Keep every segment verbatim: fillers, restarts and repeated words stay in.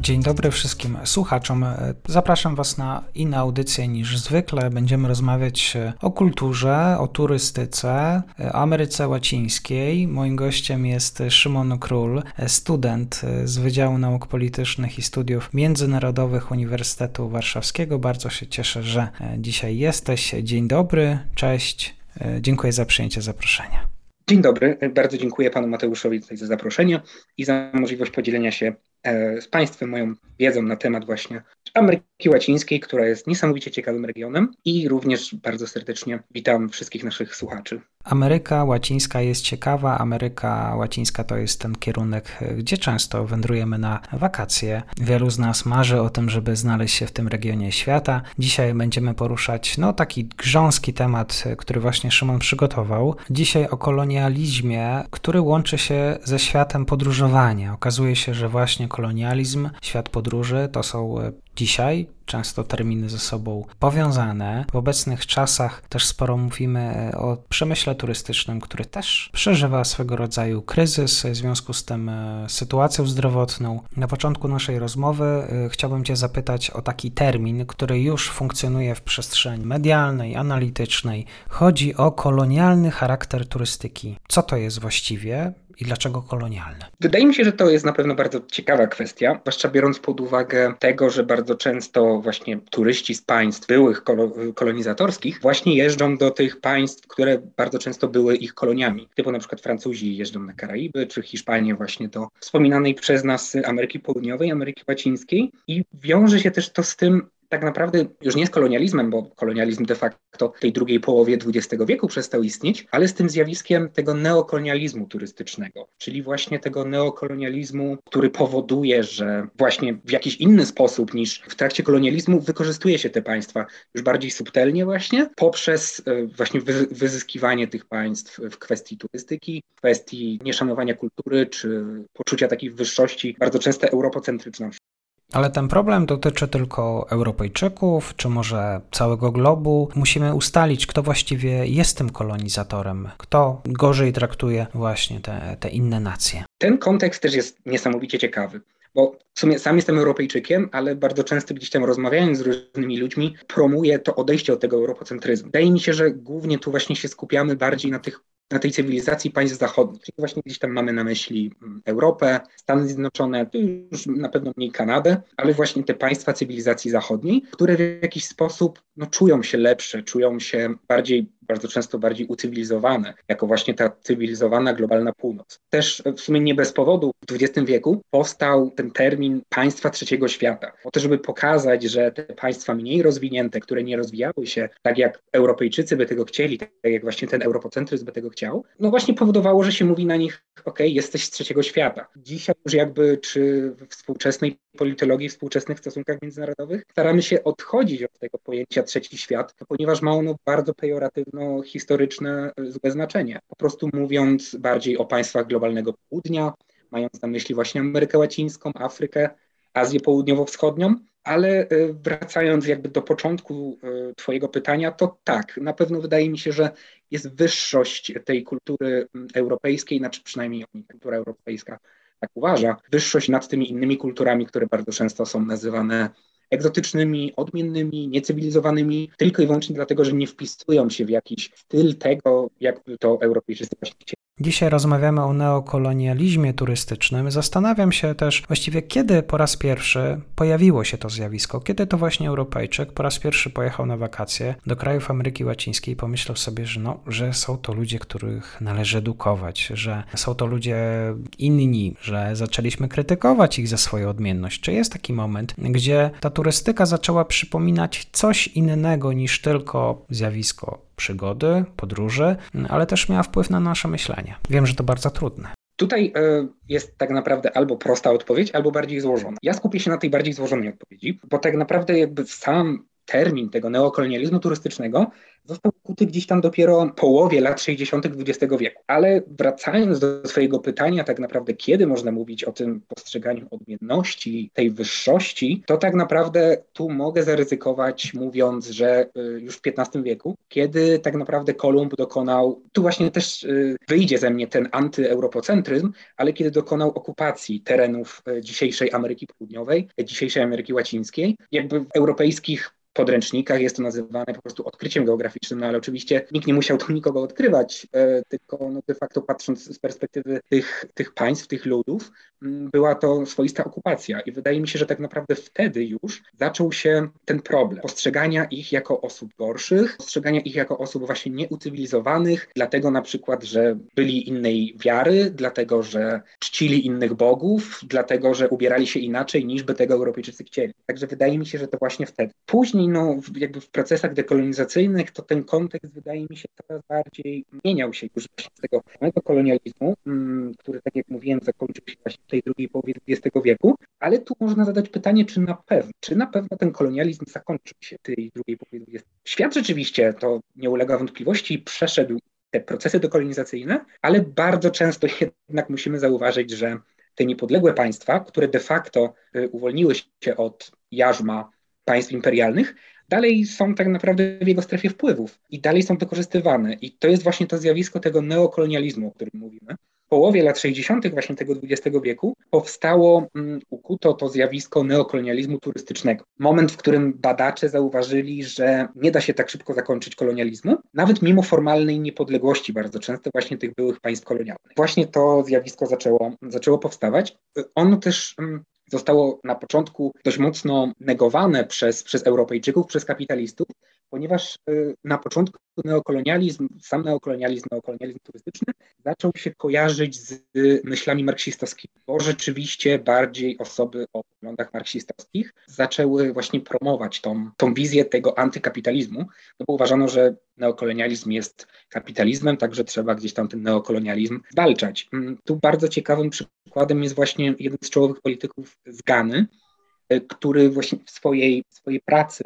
Dzień dobry wszystkim słuchaczom. Zapraszam Was na inne audycje niż zwykle. Będziemy rozmawiać o kulturze, o turystyce, o Ameryce Łacińskiej. Moim gościem jest Szymon Król, student z Wydziału Nauk Politycznych i Studiów Międzynarodowych Uniwersytetu Warszawskiego. Bardzo się cieszę, że dzisiaj jesteś. Dzień dobry, cześć. Dziękuję za przyjęcie zaproszenia. Dzień dobry. Bardzo dziękuję panu Mateuszowi tutaj za zaproszenie i za możliwość podzielenia się z Państwem moją wiedzą na temat właśnie Ameryki Łacińskiej, która jest niesamowicie ciekawym regionem, i również bardzo serdecznie witam wszystkich naszych słuchaczy. Ameryka Łacińska jest ciekawa. Ameryka Łacińska to jest ten kierunek, gdzie często wędrujemy na wakacje. Wielu z nas marzy o tym, żeby znaleźć się w tym regionie świata. Dzisiaj będziemy poruszać no taki grząski temat, który właśnie Szymon przygotował. Dzisiaj o kolonializmie, który łączy się ze światem podróżowania. Okazuje się, że właśnie kolonializm, świat podróży to są dzisiaj często terminy ze sobą powiązane. W obecnych czasach też sporo mówimy o przemyśle turystycznym, który też przeżywa swego rodzaju kryzys, w związku z tym sytuacją zdrowotną. Na początku naszej rozmowy chciałbym Cię zapytać o taki termin, który już funkcjonuje w przestrzeni medialnej, analitycznej. Chodzi o kolonialny charakter turystyki. Co to jest właściwie i dlaczego kolonialne? Wydaje mi się, że to jest na pewno bardzo ciekawa kwestia, zwłaszcza biorąc pod uwagę tego, że bardzo często właśnie turyści z państw byłych kolonizatorskich właśnie jeżdżą do tych państw, które bardzo często były ich koloniami. Typu na przykład Francuzi jeżdżą na Karaiby, czy Hiszpanie właśnie do wspominanej przez nas Ameryki Południowej, Ameryki Łacińskiej. I wiąże się też to z tym, tak naprawdę już nie z kolonializmem, bo kolonializm de facto w tej drugiej połowie dwudziestego wieku przestał istnieć, ale z tym zjawiskiem tego neokolonializmu turystycznego, czyli właśnie tego neokolonializmu, który powoduje, że właśnie w jakiś inny sposób niż w trakcie kolonializmu wykorzystuje się te państwa już bardziej subtelnie właśnie poprzez właśnie wyzyskiwanie tych państw w kwestii turystyki, w kwestii nieszanowania kultury czy poczucia takiej wyższości, bardzo często europocentryczności. Ale ten problem dotyczy tylko Europejczyków, czy może całego globu. Musimy ustalić, kto właściwie jest tym kolonizatorem, kto gorzej traktuje właśnie te, te inne nacje. Ten kontekst też jest niesamowicie ciekawy, bo w sumie sam jestem Europejczykiem, ale bardzo często gdzieś tam rozmawiając z różnymi ludźmi promuję to odejście od tego europocentryzmu. Wydaje mi się, że głównie tu właśnie się skupiamy bardziej na tych na tej cywilizacji państw zachodnich. Czyli właśnie gdzieś tam mamy na myśli Europę, Stany Zjednoczone, tu już na pewno mniej Kanadę, ale właśnie te państwa cywilizacji zachodniej, które w jakiś sposób no, czują się lepsze, czują się bardziej, bardzo często bardziej ucywilizowane, jako właśnie ta cywilizowana globalna północ. Też w sumie nie bez powodu w dwudziestym wieku powstał ten termin państwa trzeciego świata, po to, żeby pokazać, że te państwa mniej rozwinięte, które nie rozwijały się tak jak Europejczycy by tego chcieli, tak jak właśnie ten europocentryzm by tego chciał, no właśnie powodowało, że się mówi na nich, ok, jesteś z trzeciego świata. Dzisiaj już jakby czy w współczesnej politologii, współczesnych stosunkach międzynarodowych staramy się odchodzić od tego pojęcia trzeci świat, ponieważ ma ono bardzo pejoratywną historyczne złe znaczenie. Po prostu mówiąc bardziej o państwach globalnego południa, mając na myśli właśnie Amerykę Łacińską, Afrykę, Azję Południowo-Wschodnią, ale wracając jakby do początku Twojego pytania, to tak, na pewno wydaje mi się, że jest wyższość tej kultury europejskiej, znaczy przynajmniej kultura europejska tak uważa, wyższość nad tymi innymi kulturami, które bardzo często są nazywane egzotycznymi, odmiennymi, niecywilizowanymi, tylko i wyłącznie dlatego, że nie wpisują się w jakiś styl tego, jak to Europejczycy właśnie chcieli. Dzisiaj rozmawiamy o neokolonializmie turystycznym. Zastanawiam się też właściwie, kiedy po raz pierwszy pojawiło się to zjawisko, kiedy to właśnie Europejczyk po raz pierwszy pojechał na wakacje do krajów Ameryki Łacińskiej i pomyślał sobie, że, no, że są to ludzie, których należy edukować, że są to ludzie inni, że zaczęliśmy krytykować ich za swoją odmienność. Czy jest taki moment, gdzie ta turystyka zaczęła przypominać coś innego niż tylko zjawisko przygody, podróży, ale też miała wpływ na nasze myślenie? Wiem, że to bardzo trudne. Tutaj y, jest tak naprawdę albo prosta odpowiedź, albo bardziej złożona. Ja skupię się na tej bardziej złożonej odpowiedzi, bo tak naprawdę jakby sam termin tego neokolonializmu turystycznego został ukuty gdzieś tam dopiero w połowie lat sześćdziesiątych dwudziestego wieku. Ale wracając do swojego pytania, tak naprawdę kiedy można mówić o tym postrzeganiu odmienności, tej wyższości, to tak naprawdę tu mogę zaryzykować, mówiąc, że już w piętnastym wieku, kiedy tak naprawdę Kolumb dokonał, tu właśnie też wyjdzie ze mnie ten antyeuropocentryzm, ale kiedy dokonał okupacji terenów dzisiejszej Ameryki Południowej, dzisiejszej Ameryki Łacińskiej, jakby w europejskich podręcznikach jest to nazywane po prostu odkryciem geograficznym, no ale oczywiście nikt nie musiał tu nikogo odkrywać, e, tylko no de facto patrząc z perspektywy tych, tych państw, tych ludów, m, była to swoista okupacja i wydaje mi się, że tak naprawdę wtedy już zaczął się ten problem postrzegania ich jako osób gorszych, postrzegania ich jako osób właśnie nieucywilizowanych, dlatego na przykład, że byli innej wiary, dlatego, że czcili innych bogów, dlatego, że ubierali się inaczej niż by tego Europejczycy chcieli. Także wydaje mi się, że to właśnie wtedy. Później No, jakby w procesach dekolonizacyjnych, to ten kontekst wydaje mi się coraz bardziej zmieniał się już z tego samego kolonializmu, który, tak jak mówiłem, zakończył się właśnie w tej drugiej połowie dwudziestego wieku, ale tu można zadać pytanie, czy na pewno, czy na pewno ten kolonializm zakończył się w tej drugiej połowie dwudziestego wieku. Świat rzeczywiście, to nie ulega wątpliwości, przeszedł te procesy dekolonizacyjne, ale bardzo często jednak musimy zauważyć, że te niepodległe państwa, które de facto uwolniły się od jarzma państw imperialnych, dalej są tak naprawdę w jego strefie wpływów i dalej są wykorzystywane. I to jest właśnie to zjawisko tego neokolonializmu, o którym mówimy. W połowie lat sześćdziesiątych właśnie tego dwudziestego wieku powstało, um, ukuto to zjawisko neokolonializmu turystycznego. Moment, w którym badacze zauważyli, że nie da się tak szybko zakończyć kolonializmu, nawet mimo formalnej niepodległości bardzo często właśnie tych byłych państw kolonialnych. Właśnie to zjawisko zaczęło, zaczęło powstawać. Ono też... Um, Zostało na początku dość mocno negowane przez, przez Europejczyków, przez kapitalistów, ponieważ y, na początku neokolonializm, sam neokolonializm, neokolonializm turystyczny zaczął się kojarzyć z y, myślami marksistowskimi, bo rzeczywiście bardziej osoby o poglądach marksistowskich zaczęły właśnie promować tą, tą wizję tego antykapitalizmu, no bo uważano, że neokolonializm jest kapitalizmem, także trzeba gdzieś tam ten neokolonializm zwalczać. Mm, tu bardzo ciekawym przykładem jest właśnie jeden z czołowych polityków z Ghany, y, który właśnie w swojej, w swojej pracy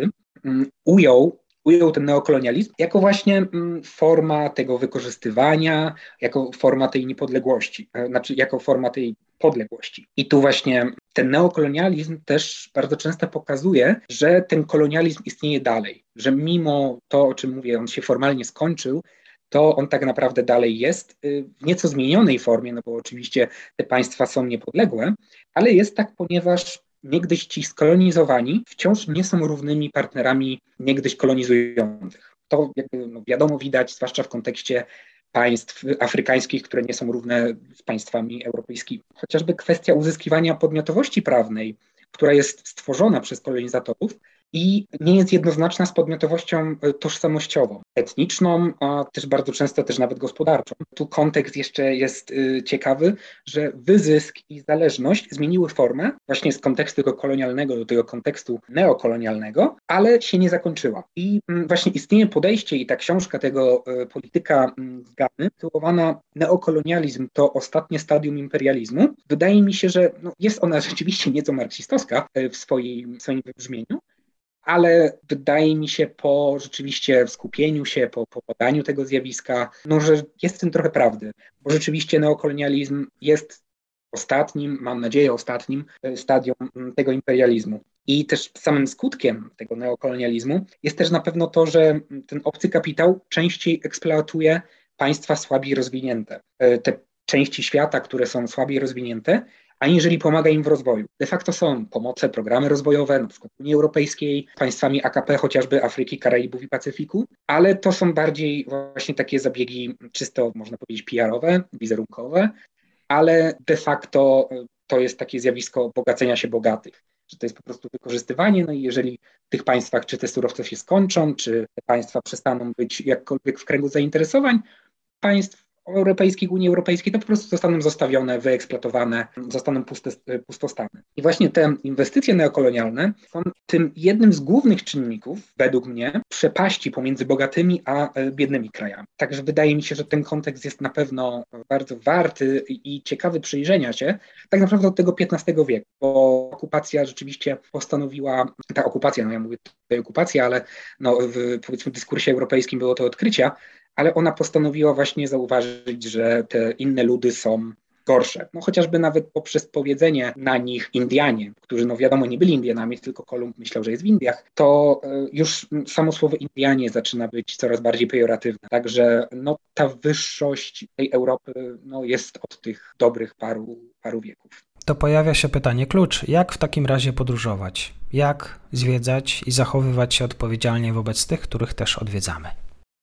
y, ujął ujął ten neokolonializm jako właśnie forma tego wykorzystywania, jako forma tej niepodległości, znaczy jako forma tej podległości. I tu właśnie ten neokolonializm też bardzo często pokazuje, że ten kolonializm istnieje dalej, że mimo to, o czym mówię, on się formalnie skończył, to on tak naprawdę dalej jest w nieco zmienionej formie, no bo oczywiście te państwa są niepodległe, ale jest tak, ponieważ niegdyś ci skolonizowani wciąż nie są równymi partnerami niegdyś kolonizujących. To jakby, no, wiadomo, widać, zwłaszcza w kontekście państw afrykańskich, które nie są równe z państwami europejskimi. Chociażby kwestia uzyskiwania podmiotowości prawnej, która jest stworzona przez kolonizatorów i nie jest jednoznaczna z podmiotowością tożsamościową, etniczną, a też bardzo często też nawet gospodarczą. Tu kontekst jeszcze jest y, ciekawy, że wyzysk i zależność zmieniły formę właśnie z kontekstu tego kolonialnego do tego kontekstu neokolonialnego, ale się nie zakończyła. I y, właśnie istnieje podejście i ta książka tego y, polityka z Ghany, tytułowana Neokolonializm to ostatnie stadium imperializmu. Wydaje mi się, że no, jest ona rzeczywiście nieco marksistowska y, w swoim, swoim wybrzmieniu, ale wydaje mi się po rzeczywiście skupieniu się, po, po badaniu tego zjawiska, no, że jest w tym trochę prawdy, bo rzeczywiście neokolonializm jest ostatnim, mam nadzieję ostatnim, stadium tego imperializmu. I też samym skutkiem tego neokolonializmu jest też na pewno to, że ten obcy kapitał częściej eksploatuje państwa słabiej rozwinięte, te części świata, które są słabiej rozwinięte, aniżeli pomaga im w rozwoju. De facto są pomoce, programy rozwojowe, na przykład Unii Europejskiej, państwami A K P, chociażby Afryki, Karaibów i Pacyfiku, ale to są bardziej właśnie takie zabiegi czysto, można powiedzieć, P R owe, wizerunkowe, ale de facto to jest takie zjawisko bogacenia się bogatych, że to jest po prostu wykorzystywanie, no i jeżeli w tych państwach czy te surowce się skończą, czy te państwa przestaną być jakkolwiek w kręgu zainteresowań państw, europejskich, Unii Europejskiej, to po prostu zostaną zostawione, wyeksploatowane, zostaną puste, pustostany. I właśnie te inwestycje neokolonialne są tym jednym z głównych czynników, według mnie, przepaści pomiędzy bogatymi a biednymi krajami. Także wydaje mi się, że ten kontekst jest na pewno bardzo warty i ciekawy przyjrzenia się tak naprawdę od tego piętnastego wieku, bo okupacja rzeczywiście postanowiła, ta okupacja, no ja mówię tutaj okupacja, ale no w powiedzmy dyskursie europejskim było to odkrycia, ale ona postanowiła właśnie zauważyć, że te inne ludy są gorsze. No chociażby nawet poprzez powiedzenie na nich Indianie, którzy no wiadomo nie byli Indianami, tylko Kolumb myślał, że jest w Indiach, to już samo słowo Indianie zaczyna być coraz bardziej pejoratywne. Także no ta wyższość tej Europy no, jest od tych dobrych paru, paru wieków. To pojawia się pytanie klucz, jak w takim razie podróżować? Jak zwiedzać i zachowywać się odpowiedzialnie wobec tych, których też odwiedzamy?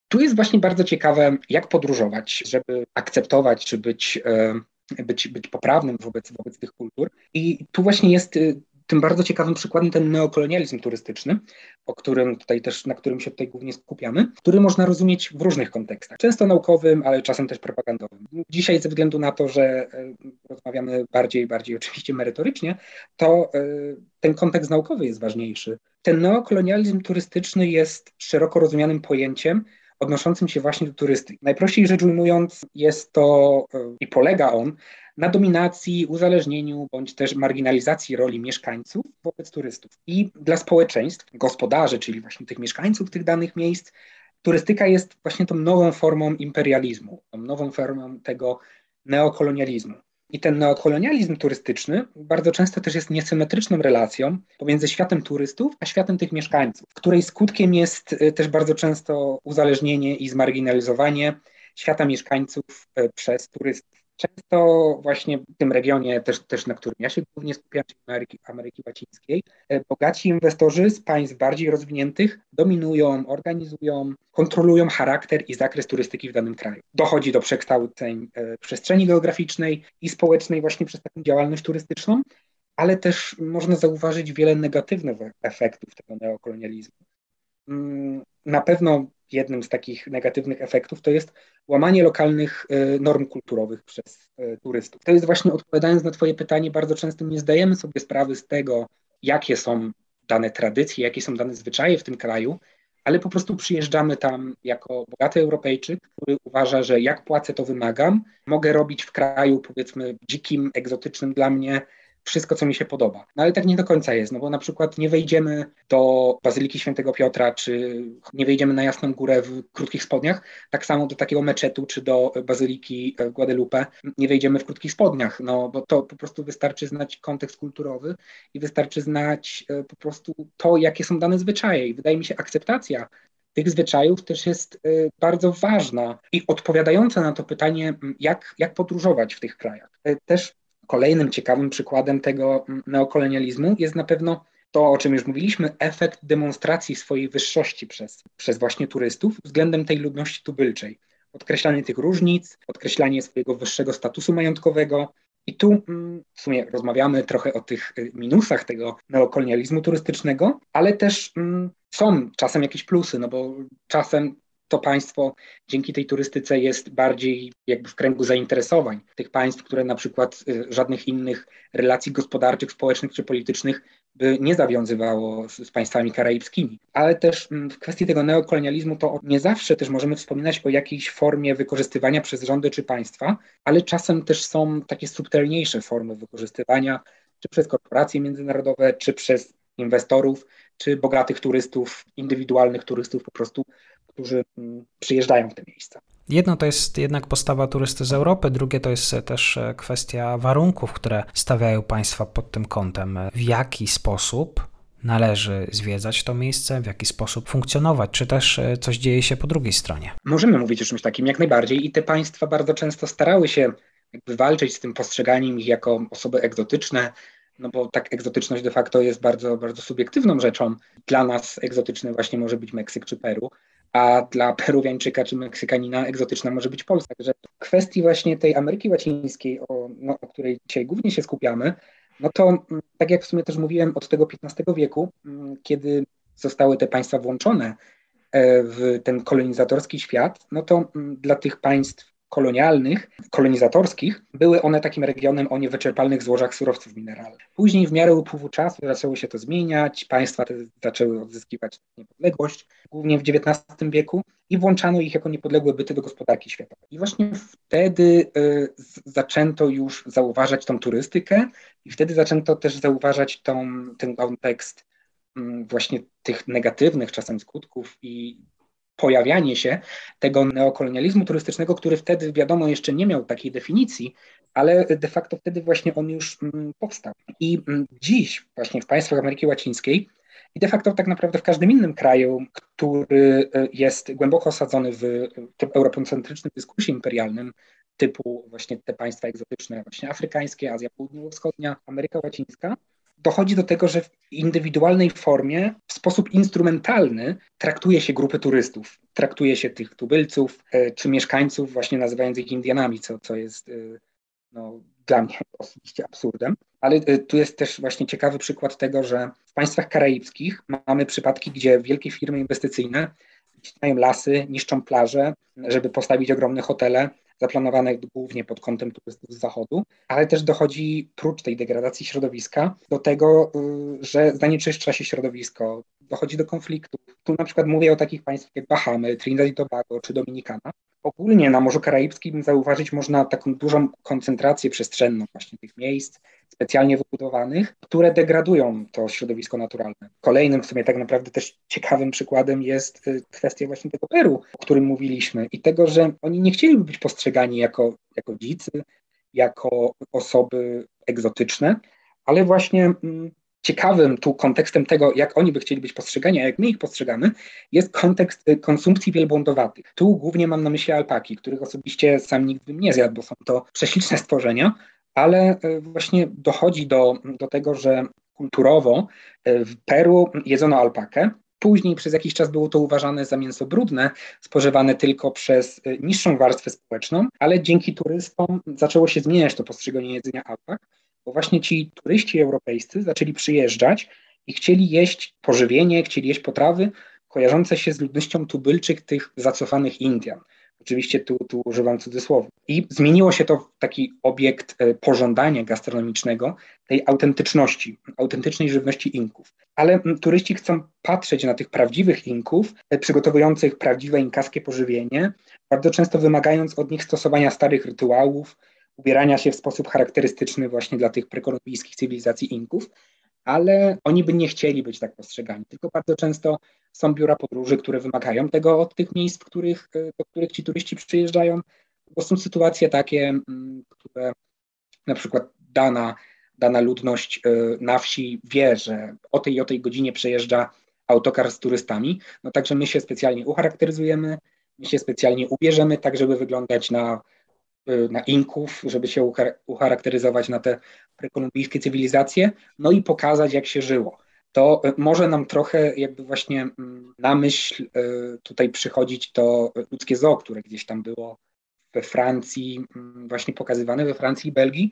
Tu jest właśnie bardzo ciekawe, jak podróżować, żeby akceptować czy być, być, być poprawnym wobec, wobec tych kultur. I tu właśnie jest tym bardzo ciekawym przykładem ten neokolonializm turystyczny, o którym tutaj też, na którym się tutaj głównie skupiamy, który można rozumieć w różnych kontekstach, często naukowym, ale czasem też propagandowym. Dzisiaj ze względu na to, że rozmawiamy bardziej, bardziej oczywiście merytorycznie, to ten kontekst naukowy jest ważniejszy. Ten neokolonializm turystyczny jest szeroko rozumianym pojęciem, odnoszącym się właśnie do turystyki. Najprościej rzecz ujmując, jest to i polega on na dominacji, uzależnieniu bądź też marginalizacji roli mieszkańców wobec turystów. I dla społeczeństw, gospodarzy, czyli właśnie tych mieszkańców tych danych miejsc, turystyka jest właśnie tą nową formą imperializmu, tą nową formą tego neokolonializmu. I ten neokolonializm turystyczny bardzo często też jest niesymetryczną relacją pomiędzy światem turystów a światem tych mieszkańców, której skutkiem jest też bardzo często uzależnienie i zmarginalizowanie świata mieszkańców przez turystów. Często właśnie w tym regionie, też, też na którym ja się głównie skupiam, czyli Ameryki, Ameryki Łacińskiej, bogaci inwestorzy z państw bardziej rozwiniętych dominują, organizują, kontrolują charakter i zakres turystyki w danym kraju. Dochodzi do przekształceń przestrzeni geograficznej i społecznej właśnie przez taką działalność turystyczną, ale też można zauważyć wiele negatywnych efektów tego neokolonializmu. Na pewno jednym z takich negatywnych efektów to jest łamanie lokalnych norm kulturowych przez turystów. To jest właśnie, odpowiadając na twoje pytanie, bardzo często nie zdajemy sobie sprawy z tego, jakie są dane tradycje, jakie są dane zwyczaje w tym kraju, ale po prostu przyjeżdżamy tam jako bogaty Europejczyk, który uważa, że jak płacę, to wymagam. Mogę robić w kraju, powiedzmy, dzikim, egzotycznym dla mnie wszystko, co mi się podoba. No ale tak nie do końca jest, no bo na przykład nie wejdziemy do Bazyliki Świętego Piotra, czy nie wejdziemy na Jasną Górę w krótkich spodniach, tak samo do takiego meczetu, czy do Bazyliki Guadelupe nie wejdziemy w krótkich spodniach, no bo to po prostu wystarczy znać kontekst kulturowy i wystarczy znać po prostu to, jakie są dane zwyczaje. I wydaje mi się, akceptacja tych zwyczajów też jest bardzo ważna i odpowiadająca na to pytanie, jak, jak podróżować w tych krajach. Też kolejnym ciekawym przykładem tego neokolonializmu jest na pewno to, o czym już mówiliśmy, efekt demonstracji swojej wyższości przez, przez właśnie turystów względem tej ludności tubylczej. Podkreślanie tych różnic, podkreślanie swojego wyższego statusu majątkowego. I tu w sumie rozmawiamy trochę o tych minusach tego neokolonializmu turystycznego, ale też są czasem jakieś plusy, no bo czasem to państwo dzięki tej turystyce jest bardziej jakby w kręgu zainteresowań tych państw, które na przykład żadnych innych relacji gospodarczych, społecznych czy politycznych by nie zawiązywało z, z państwami karaibskimi. Ale też w kwestii tego neokolonializmu to nie zawsze też możemy wspominać o jakiejś formie wykorzystywania przez rządy czy państwa, ale czasem też są takie subtelniejsze formy wykorzystywania czy przez korporacje międzynarodowe, czy przez inwestorów, czy bogatych turystów, indywidualnych turystów po prostu, którzy przyjeżdżają w te miejsca. Jedno to jest jednak postawa turysty z Europy, drugie to jest też kwestia warunków, które stawiają państwa pod tym kątem. W jaki sposób należy zwiedzać to miejsce, w jaki sposób funkcjonować, czy też coś dzieje się po drugiej stronie? Możemy mówić o czymś takim jak najbardziej i te państwa bardzo często starały się jakby walczyć z tym postrzeganiem ich jako osoby egzotyczne, no bo tak egzotyczność de facto jest bardzo, bardzo subiektywną rzeczą. Dla nas egzotyczny właśnie może być Meksyk czy Peru, a dla Peruwiańczyka czy Meksykanina egzotyczna może być Polska. Także w kwestii właśnie tej Ameryki Łacińskiej, o, no, o której dzisiaj głównie się skupiamy, no to tak jak w sumie też mówiłem, od tego piętnastego wieku, kiedy zostały te państwa włączone w ten kolonizatorski świat, no to dla tych państw kolonialnych, kolonizatorskich, były one takim regionem o niewyczerpalnych złożach surowców mineralnych. Później w miarę upływu czasu zaczęło się to zmieniać, państwa te zaczęły odzyskiwać niepodległość, głównie w dziewiętnastym wieku, i włączano ich jako niepodległe byty do gospodarki światowej. I właśnie wtedy y, zaczęto już zauważać tą turystykę i wtedy zaczęto też zauważać tą, ten kontekst y, właśnie tych negatywnych czasem skutków i pojawianie się tego neokolonializmu turystycznego, który wtedy, wiadomo, jeszcze nie miał takiej definicji, ale de facto wtedy właśnie on już powstał. I dziś właśnie w państwach Ameryki Łacińskiej i de facto tak naprawdę w każdym innym kraju, który jest głęboko osadzony w tym eurocentrycznym dyskursie imperialnym, typu właśnie te państwa egzotyczne, właśnie afrykańskie, Azja Południowo-Wschodnia, Ameryka Łacińska, dochodzi do tego, że w indywidualnej formie, w sposób instrumentalny traktuje się grupy turystów, traktuje się tych tubylców e, czy mieszkańców, właśnie nazywając ich Indianami, co, co jest e, no, dla mnie osobiście absurdem. Ale e, tu jest też właśnie ciekawy przykład tego, że w państwach karaibskich mamy przypadki, gdzie wielkie firmy inwestycyjne ścinają lasy, niszczą plaże, żeby postawić ogromne hotele, zaplanowane głównie pod kątem turystów z zachodu, ale też dochodzi, prócz tej degradacji środowiska, do tego, że zanieczyszcza się środowisko, dochodzi do konfliktów. Tu na przykład mówię o takich państwach jak Bahamy, Trinidad i Tobago czy Dominikana. Ogólnie na Morzu Karaibskim zauważyć można taką dużą koncentrację przestrzenną właśnie tych miejsc specjalnie wybudowanych, które degradują to środowisko naturalne. Kolejnym w sumie tak naprawdę też ciekawym przykładem jest kwestia właśnie tego Peru, o którym mówiliśmy, i tego, że oni nie chcieliby być postrzegani jako, jako dzicy, jako osoby egzotyczne, ale właśnie mm, ciekawym tu kontekstem tego, jak oni by chcieli być postrzegani, a jak my ich postrzegamy, jest kontekst konsumpcji wielbłądowatych. Tu głównie mam na myśli alpaki, których osobiście sam nikt bym nie zjadł, bo są to prześliczne stworzenia, ale właśnie dochodzi do, do tego, że kulturowo w Peru jedzono alpakę. Później przez jakiś czas było to uważane za mięso brudne, spożywane tylko przez niższą warstwę społeczną, ale dzięki turystom zaczęło się zmieniać to postrzeganie jedzenia alpak, bo właśnie ci turyści europejscy zaczęli przyjeżdżać i chcieli jeść pożywienie, chcieli jeść potrawy kojarzące się z ludnością tubylczych, tych zacofanych Indian. Oczywiście tu, tu używam cudzysłów. I zmieniło się to w taki obiekt pożądania gastronomicznego, tej autentyczności, autentycznej żywności Inków. Ale turyści chcą patrzeć na tych prawdziwych Inków, przygotowujących prawdziwe inkaskie pożywienie, bardzo często wymagając od nich stosowania starych rytuałów, ubierania się w sposób charakterystyczny właśnie dla tych prekolumbijskich cywilizacji Inków, ale oni by nie chcieli być tak postrzegani, tylko bardzo często są biura podróży, które wymagają tego od tych miejsc, w których, do których ci turyści przyjeżdżają, bo są sytuacje takie, które na przykład dana, dana ludność na wsi wie, że o tej i o tej godzinie przejeżdża autokar z turystami, no także my się specjalnie ucharakteryzujemy, my się specjalnie ubierzemy tak, żeby wyglądać na na Inków, żeby się ucharakteryzować na te prekolumbijskie cywilizacje, no i pokazać, jak się żyło. To może nam trochę jakby właśnie na myśl tutaj przychodzić to ludzkie zoo, które gdzieś tam było we Francji, właśnie pokazywane we Francji i Belgii.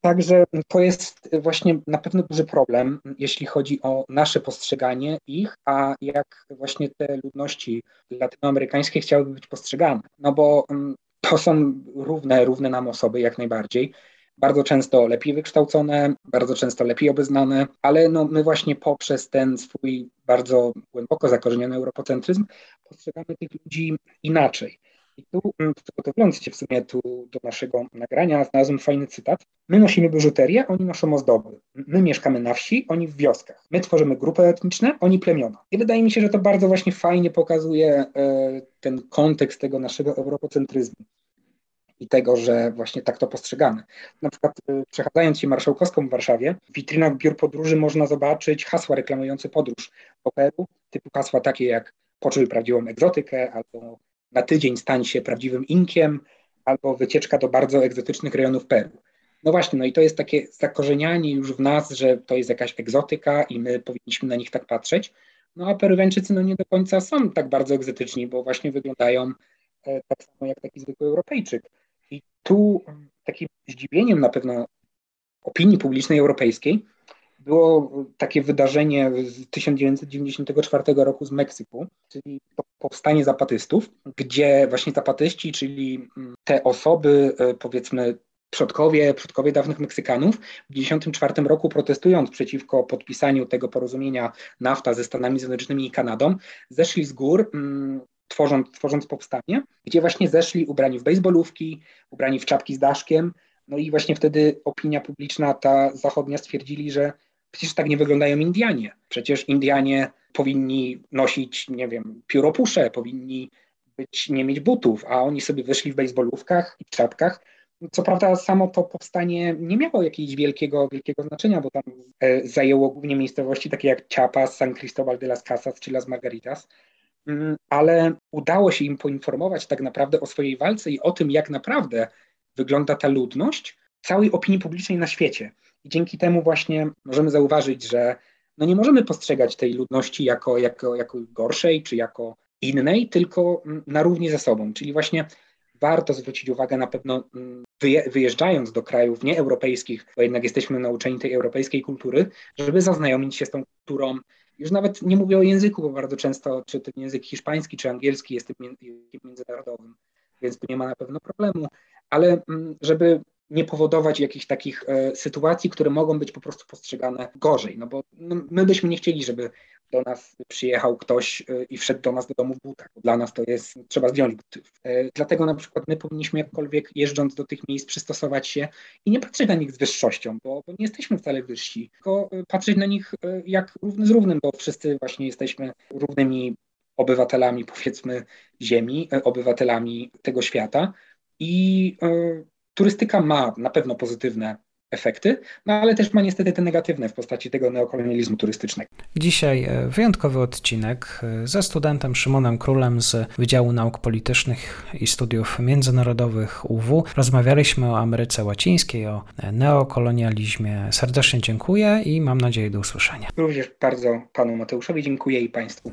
Także to jest właśnie na pewno duży problem, jeśli chodzi o nasze postrzeganie ich, a jak właśnie te ludności latynoamerykańskie chciałyby być postrzegane. No bo to są równe, równe nam osoby jak najbardziej. Bardzo często lepiej wykształcone, bardzo często lepiej obeznane, ale no my właśnie poprzez ten swój bardzo głęboko zakorzeniony europocentryzm postrzegamy tych ludzi inaczej. I tu, przygotowując się w sumie tu do naszego nagrania, znalazłem fajny cytat. My nosimy biżuterię, oni noszą ozdoby. My mieszkamy na wsi, oni w wioskach. My tworzymy grupy etniczne, oni plemiona. I wydaje mi się, że to bardzo właśnie fajnie pokazuje ten kontekst tego naszego europocentryzmu i tego, że właśnie tak to postrzegamy. Na przykład przechadzając się Marszałkowską w Warszawie, w witrynach biur podróży można zobaczyć hasła reklamujące podróż po Peru, typu hasła takie jak poczuj prawdziwą egzotykę albo na tydzień stań się prawdziwym Inkiem, albo wycieczka do bardzo egzotycznych rejonów Peru. No właśnie, no i to jest takie zakorzenianie już w nas, że to jest jakaś egzotyka i my powinniśmy na nich tak patrzeć. No a Peruwiańczycy no nie do końca są tak bardzo egzotyczni, bo właśnie wyglądają e, tak samo jak taki zwykły Europejczyk. I tu takim zdziwieniem na pewno opinii publicznej europejskiej było takie wydarzenie z tysiąc dziewięćset dziewięćdziesiątego czwartego roku z Meksyku, czyli powstanie zapatystów, gdzie właśnie zapatyści, czyli te osoby, powiedzmy przodkowie, przodkowie dawnych Meksykanów, w tysiąc dziewięćset dziewięćdziesiątym czwartym roku protestując przeciwko podpisaniu tego porozumienia NAFTA ze Stanami Zjednoczonymi i Kanadą, zeszli z gór, mm, tworząc, tworząc powstanie, gdzie właśnie zeszli ubrani w bejsbolówki, ubrani w czapki z daszkiem. No i właśnie wtedy opinia publiczna, ta zachodnia, stwierdzili, że przecież tak nie wyglądają Indianie. Przecież Indianie powinni nosić, nie wiem, pióropusze, powinni być, nie mieć butów, a oni sobie wyszli w bejsbolówkach i w czapkach. Co prawda samo to powstanie nie miało jakiegoś wielkiego, wielkiego znaczenia, bo tam e, zajęło głównie miejscowości takie jak Chiapas, San Cristóbal de las Casas czy Las Margaritas, mm, ale udało się im poinformować tak naprawdę o swojej walce i o tym, jak naprawdę wygląda ta ludność całej opinii publicznej na świecie. I dzięki temu właśnie możemy zauważyć, że no nie możemy postrzegać tej ludności jako, jako, jako gorszej czy jako innej, tylko na równi ze sobą. Czyli właśnie warto zwrócić uwagę na pewno, wyjeżdżając do krajów nieeuropejskich, bo jednak jesteśmy nauczeni tej europejskiej kultury, żeby zaznajomić się z tą kulturą. Już nawet nie mówię o języku, bo bardzo często czy ten język hiszpański, czy angielski jest tym językiem międzynarodowym, więc tu nie ma na pewno problemu, ale żeby nie powodować jakichś takich e, sytuacji, które mogą być po prostu postrzegane gorzej, no bo no, my byśmy nie chcieli, żeby do nas przyjechał ktoś e, i wszedł do nas do domu w butach. Dla nas to jest, trzeba zdjąć buty. E, dlatego na przykład my powinniśmy jakkolwiek jeżdżąc do tych miejsc przystosować się i nie patrzeć na nich z wyższością, bo, bo nie jesteśmy wcale wyżsi, tylko patrzeć na nich e, jak równy z równym, bo wszyscy właśnie jesteśmy równymi obywatelami, powiedzmy, ziemi, e, obywatelami tego świata i e, turystyka ma na pewno pozytywne efekty, no ale też ma niestety te negatywne w postaci tego neokolonializmu turystycznego. Dzisiaj wyjątkowy odcinek ze studentem Szymonem Królem z Wydziału Nauk Politycznych i Studiów Międzynarodowych U W. Rozmawialiśmy o Ameryce Łacińskiej, o neokolonializmie. Serdecznie dziękuję i mam nadzieję do usłyszenia. Również bardzo panu Mateuszowi dziękuję i państwu.